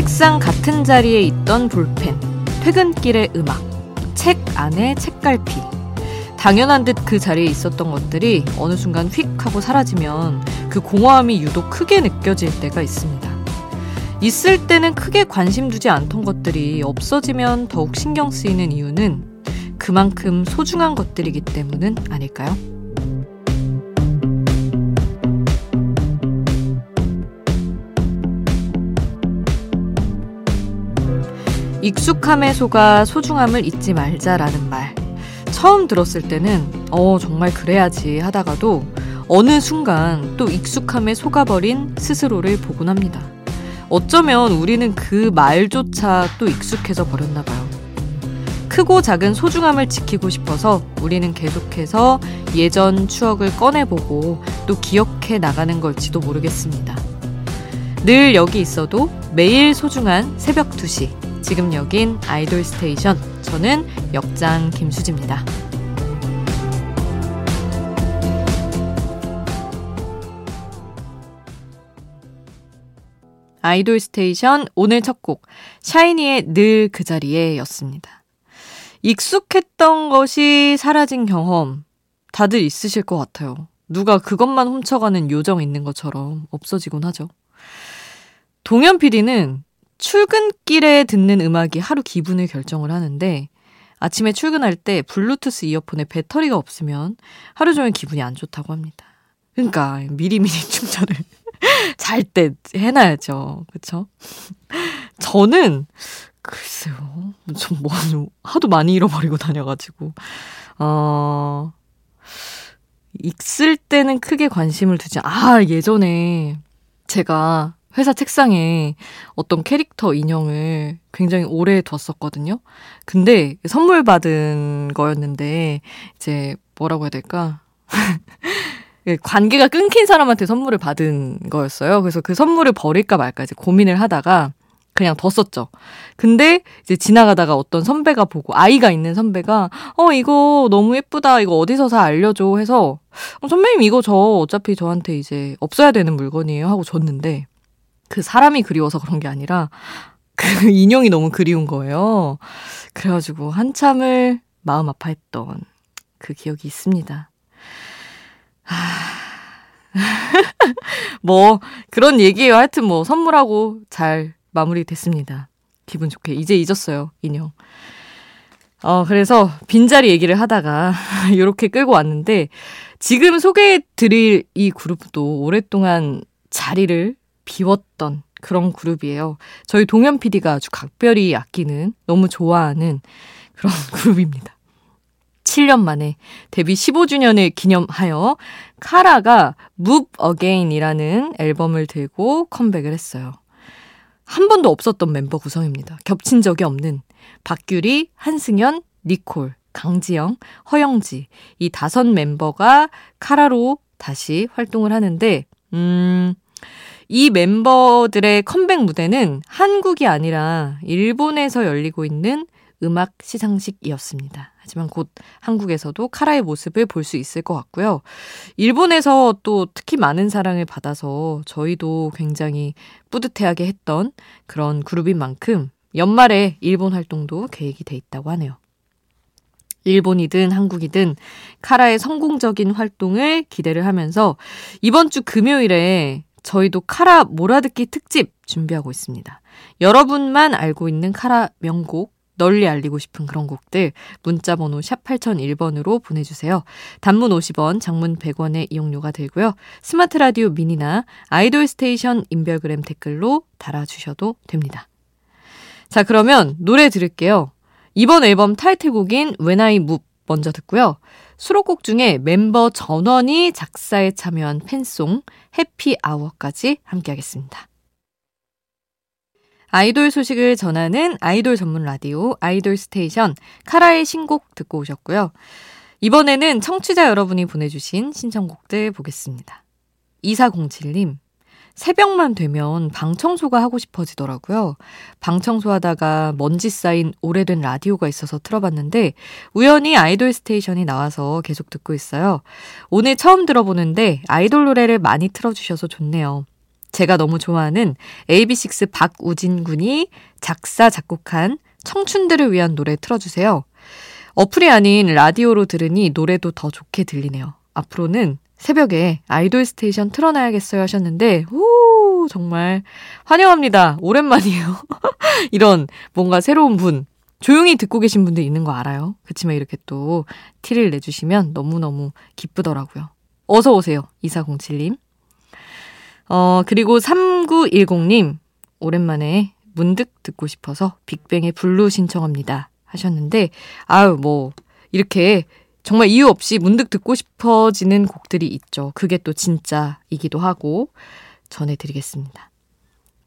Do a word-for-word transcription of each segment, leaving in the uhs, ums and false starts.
책상 같은 자리에 있던 볼펜, 퇴근길의 음악, 책 안에 책갈피. 당연한 듯 그 자리에 있었던 것들이 어느 순간 휙 하고 사라지면 그 공허함이 유독 크게 느껴질 때가 있습니다. 있을 때는 크게 관심 두지 않던 것들이 없어지면 더욱 신경 쓰이는 이유는 그만큼 소중한 것들이기 때문은 아닐까요? 익숙함에 속아 소중함을 잊지 말자라는 말. 처음 들었을 때는 어 정말 그래야지 하다가도 어느 순간 또 익숙함에 속아버린 스스로를 보곤 합니다. 어쩌면 우리는 그 말조차 또 익숙해져 버렸나 봐요. 크고 작은 소중함을 지키고 싶어서 우리는 계속해서 예전 추억을 꺼내보고 또 기억해 나가는 걸지도 모르겠습니다. 늘 여기 있어도 매일 소중한 새벽 두 시. 지금 여긴 아이돌 스테이션. 저는 역장 김수지입니다. 아이돌 스테이션 오늘 첫 곡 샤이니의 늘 그 자리에 였습니다. 익숙했던 것이 사라진 경험 다들 있으실 것 같아요. 누가 그것만 훔쳐가는 요정 있는 것처럼 없어지곤 하죠. 동현 피디는 출근길에 듣는 음악이 하루 기분을 결정을 하는데 아침에 출근할 때 블루투스 이어폰에 배터리가 없으면 하루 종일 기분이 안 좋다고 합니다. 그러니까 미리미리 충전을 잘 때 해놔야죠. 그쵸? 저는 글쎄요. 좀 뭐 하도 많이 잃어버리고 다녀가지고 어, 있을 때는 크게 관심을 두지 아 예전에 제가 회사 책상에 어떤 캐릭터 인형을 굉장히 오래 뒀었거든요. 근데 선물 받은 거였는데 이제 뭐라고 해야 될까? 관계가 끊긴 사람한테 선물을 받은 거였어요. 그래서 그 선물을 버릴까 말까 이제 고민을 하다가 그냥 뒀었죠. 근데 이제 지나가다가 어떤 선배가 보고 아이가 있는 선배가 어 이거 너무 예쁘다. 이거 어디서 사 알려줘 해서 어, 선배님 이거 저 어차피 저한테 이제 없어야 되는 물건이에요 하고 줬는데 그 사람이 그리워서 그런 게 아니라 그 인형이 너무 그리운 거예요. 그래가지고 한참을 마음 아파했던 그 기억이 있습니다. 뭐 그런 얘기예요. 하여튼 뭐 선물하고 잘 마무리됐습니다. 기분 좋게 이제 잊었어요 인형. 어 그래서 빈자리 얘기를 하다가 이렇게 끌고 왔는데 지금 소개해드릴 이 그룹도 오랫동안 자리를 비웠던 그런 그룹이에요. 저희 동현 피디가 아주 각별히 아끼는 너무 좋아하는 그런 그룹입니다. 칠 년 만에 데뷔 십오 주년을 기념하여 카라가 Move Again이라는 앨범을 들고 컴백을 했어요. 한 번도 없었던 멤버 구성입니다. 겹친 적이 없는 박규리, 한승연, 니콜, 강지영, 허영지 이 다섯 멤버가 카라로 다시 활동을 하는데 음, 이 멤버들의 컴백 무대는 한국이 아니라 일본에서 열리고 있는 음악 시상식이었습니다. 하지만 곧 한국에서도 카라의 모습을 볼 수 있을 것 같고요. 일본에서 또 특히 많은 사랑을 받아서 저희도 굉장히 뿌듯해하게 했던 그런 그룹인 만큼 연말에 일본 활동도 계획이 돼 있다고 하네요. 일본이든 한국이든 카라의 성공적인 활동을 기대를 하면서 이번 주 금요일에 저희도 카라 몰아듣기 특집 준비하고 있습니다. 여러분만 알고 있는 카라 명곡 널리 알리고 싶은 그런 곡들 문자번호 샵 팔공공일 번으로 보내주세요. 단문 오십 원, 장문 백 원의 이용료가 들고요. 스마트 라디오 미니나 아이돌 스테이션 인별그램 댓글로 달아주셔도 됩니다. 자 그러면 노래 들을게요. 이번 앨범 타이틀곡인 When I Move 먼저 듣고요. 수록곡 중에 멤버 전원이 작사에 참여한 팬송 해피아워까지 함께하겠습니다. 아이돌 소식을 전하는 아이돌 전문 라디오 아이돌 스테이션 카라의 신곡 듣고 오셨고요. 이번에는 청취자 여러분이 보내주신 신청곡들 보겠습니다. 이사공칠 님 새벽만 되면 방 청소가 하고 싶어지더라고요. 방 청소하다가 먼지 쌓인 오래된 라디오가 있어서 틀어봤는데 우연히 아이돌 스테이션이 나와서 계속 듣고 있어요. 오늘 처음 들어보는데 아이돌 노래를 많이 틀어주셔서 좋네요. 제가 너무 좋아하는 에이비식스 박우진 군이 작사, 작곡한 청춘들을 위한 노래 틀어주세요. 어플이 아닌 라디오로 들으니 노래도 더 좋게 들리네요. 앞으로는 새벽에 아이돌 스테이션 틀어놔야겠어요 하셨는데 오, 정말 환영합니다. 오랜만이에요. 이런 뭔가 새로운 분. 조용히 듣고 계신 분들 있는 거 알아요. 그치만 이렇게 또 티를 내주시면 너무너무 기쁘더라고요. 어서 오세요. 이사공칠 님. 어, 그리고 삼구일공 님. 오랜만에 문득 듣고 싶어서 빅뱅의 블루 신청합니다 하셨는데 아유 뭐 이렇게 정말 이유 없이 문득 듣고 싶어지는 곡들이 있죠. 그게 또 진짜이기도 하고 전해드리겠습니다.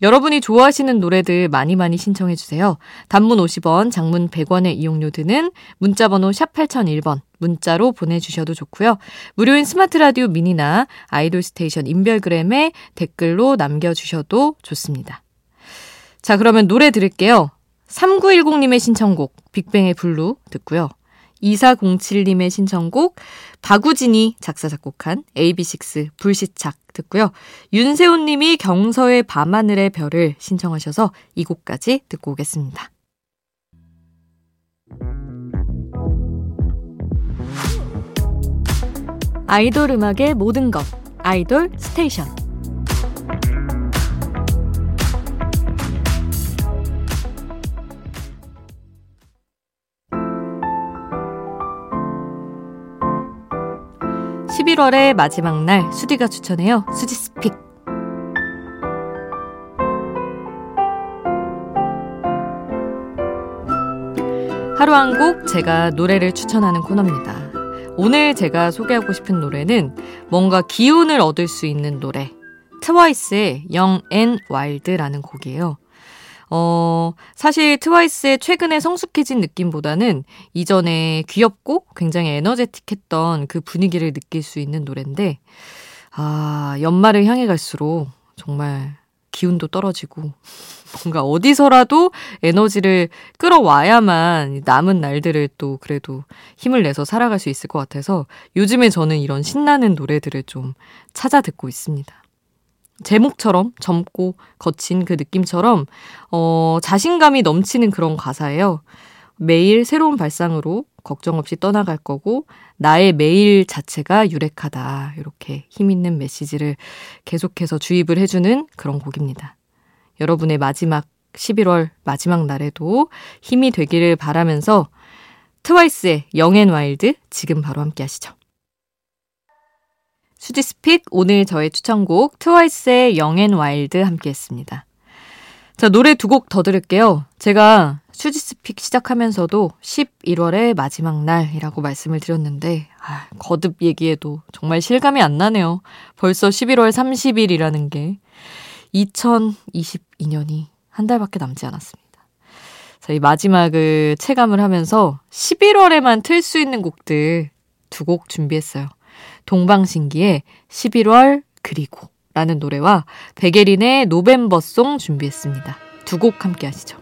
여러분이 좋아하시는 노래들 많이 많이 신청해주세요. 단문 오십 원, 장문 백 원의 이용료 드는 문자번호 샵 팔공공일 번 문자로 보내주셔도 좋고요. 무료인 스마트라디오 미니나 아이돌 스테이션 인별그램에 댓글로 남겨주셔도 좋습니다. 자 그러면 노래 들을게요. 삼구일공 님의 신청곡 빅뱅의 블루 듣고요. 이사공칠 님의 신청곡 박우진이 작사 작곡한 에이비식스 불시착 듣고요. 윤세훈님이 경서의 밤하늘의 별을 신청하셔서 이 곡까지 듣고 오겠습니다. 아이돌 음악의 모든 것 아이돌 스테이션 십일월의 마지막 날 수디가 추천해요. 수지 스픽. 하루 한 곡 제가 노래를 추천하는 코너입니다. 오늘 제가 소개하고 싶은 노래는 뭔가 기운을 얻을 수 있는 노래. 트와이스의 Young and Wild라는 곡이에요. 어, 사실 트와이스의 최근에 성숙해진 느낌보다는 이전에 귀엽고 굉장히 에너제틱했던 그 분위기를 느낄 수 있는 노래인데 아, 연말을 향해 갈수록 정말 기운도 떨어지고 뭔가 어디서라도 에너지를 끌어와야만 남은 날들을 또 그래도 힘을 내서 살아갈 수 있을 것 같아서 요즘에 저는 이런 신나는 노래들을 좀 찾아 듣고 있습니다. 제목처럼 젊고 거친 그 느낌처럼 어, 자신감이 넘치는 그런 가사예요. 매일 새로운 발상으로 걱정 없이 떠나갈 거고 나의 매일 자체가 유력하다. 이렇게 힘있는 메시지를 계속해서 주입을 해주는 그런 곡입니다. 여러분의 마지막 십일월 마지막 날에도 힘이 되기를 바라면서 트와이스의 영앤와일드 지금 바로 함께 하시죠. 수지스픽 오늘 저의 추천곡 트와이스의 영앤와일드 함께했습니다. 자 노래 두 곡 더 들을게요. 제가 수지스픽 시작하면서도 십일월의 마지막 날이라고 말씀을 드렸는데 아, 거듭 얘기해도 정말 실감이 안 나네요. 벌써 십일월 삼십일이라는 게 이천이십이 년이 한 달밖에 남지 않았습니다. 자, 이 마지막을 체감을 하면서 십일월에만 틀 수 있는 곡들 두 곡 준비했어요. 동방신기의 십일월 그리고 라는 노래와 백예린의 노벰버송 준비했습니다. 두 곡 함께 하시죠.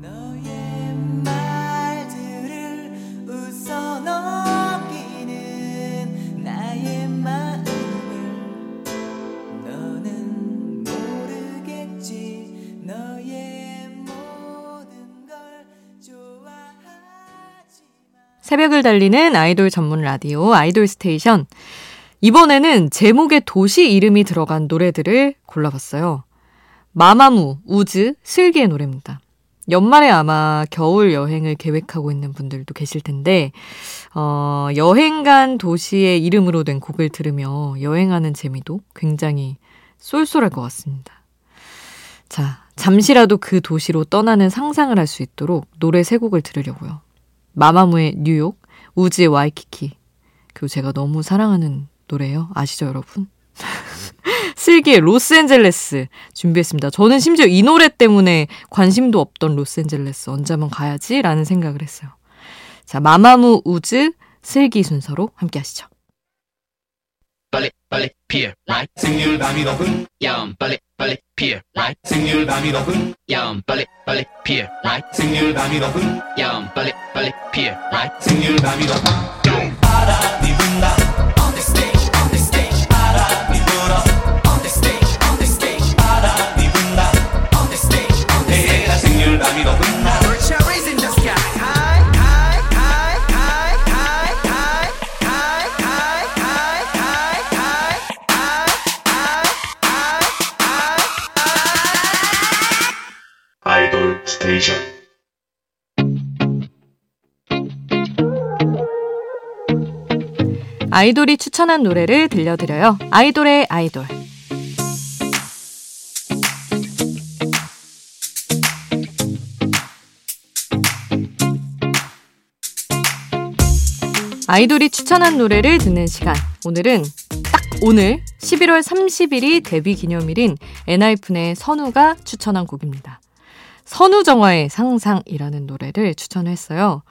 너의 말들을 웃어 넘기는 나의 마음을 너는 모르겠지 너의 모든 걸 좋아하지만 새벽을 달리는 아이돌 전문 라디오 아이돌 스테이션 이번에는 제목에 도시 이름이 들어간 노래들을 골라봤어요. 마마무, 우즈, 슬기의 노래입니다. 연말에 아마 겨울 여행을 계획하고 있는 분들도 계실 텐데 어, 여행 간 도시의 이름으로 된 곡을 들으며 여행하는 재미도 굉장히 쏠쏠할 것 같습니다. 자, 잠시라도 그 도시로 떠나는 상상을 할 수 있도록 노래 세 곡을 들으려고요. 마마무의 뉴욕, 우즈의 와이키키 그리고 제가 너무 사랑하는 노래예요. 아시죠, 여러분? 슬기의 로스앤젤레스 준비했습니다. 저는 심지어 이 노래 때문에 관심도 없던 로스앤젤레스 언제 한번 가야지 라는 생각을 했어요. 자, 마마무, 우즈, 슬기 순서로 함께 하시죠. 빨리 빨리 피어 라이 생일 밤이 높은 야옴 빨리 빨리 피어 라이 생일 밤이 높은 야옴 빨리 빨리 피어 라이 생일 밤이 높은 야옴 빨리 빨리 피어 라이 생일 밤이 높은 바람이 분다 on the stage on the stage 바람이 불어 on the stage on the stage 바람이 분다 on the stage on the stage 나 생일 밤이 높은 나 아이돌 스테이션. 아이돌이 추천한 노래를 들려드려요. 아이돌의 아이돌. 아이돌이 추천한 노래를 듣는 시간. 오늘은 딱 오늘 십일월 삼십일이 데뷔 기념일인 엔하이픈의 선우가 추천한 곡입니다. 선우정화의 상상이라는 노래를 추천했어요.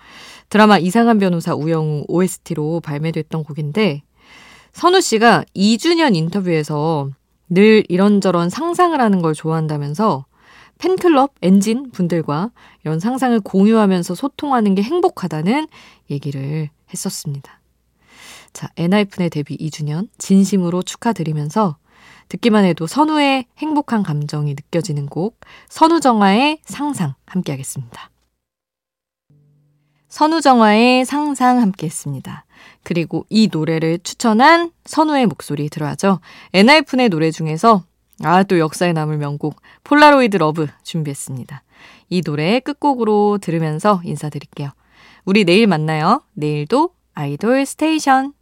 드라마 이상한 변호사 우영우 오에스티로 발매됐던 곡인데, 선우씨가 이 주년 인터뷰에서 늘 이런저런 상상을 하는 걸 좋아한다면서 팬클럽 엔진 분들과 이런 상상을 공유하면서 소통하는 게 행복하다는 얘기를 했었습니다. 자, 엔하이픈의 데뷔 이 주년 진심으로 축하드리면서 듣기만 해도 선우의 행복한 감정이 느껴지는 곡 선우정화의 상상 함께하겠습니다. 선우정화의 상상 함께했습니다. 그리고 이 노래를 추천한 선우의 목소리 들어야죠. 엔하이픈의 노래 중에서 아, 또 역사에 남을 명곡 폴라로이드 러브 준비했습니다. 이 노래 끝곡으로 들으면서 인사드릴게요. 우리 내일 만나요. 내일도 아이돌 스테이션.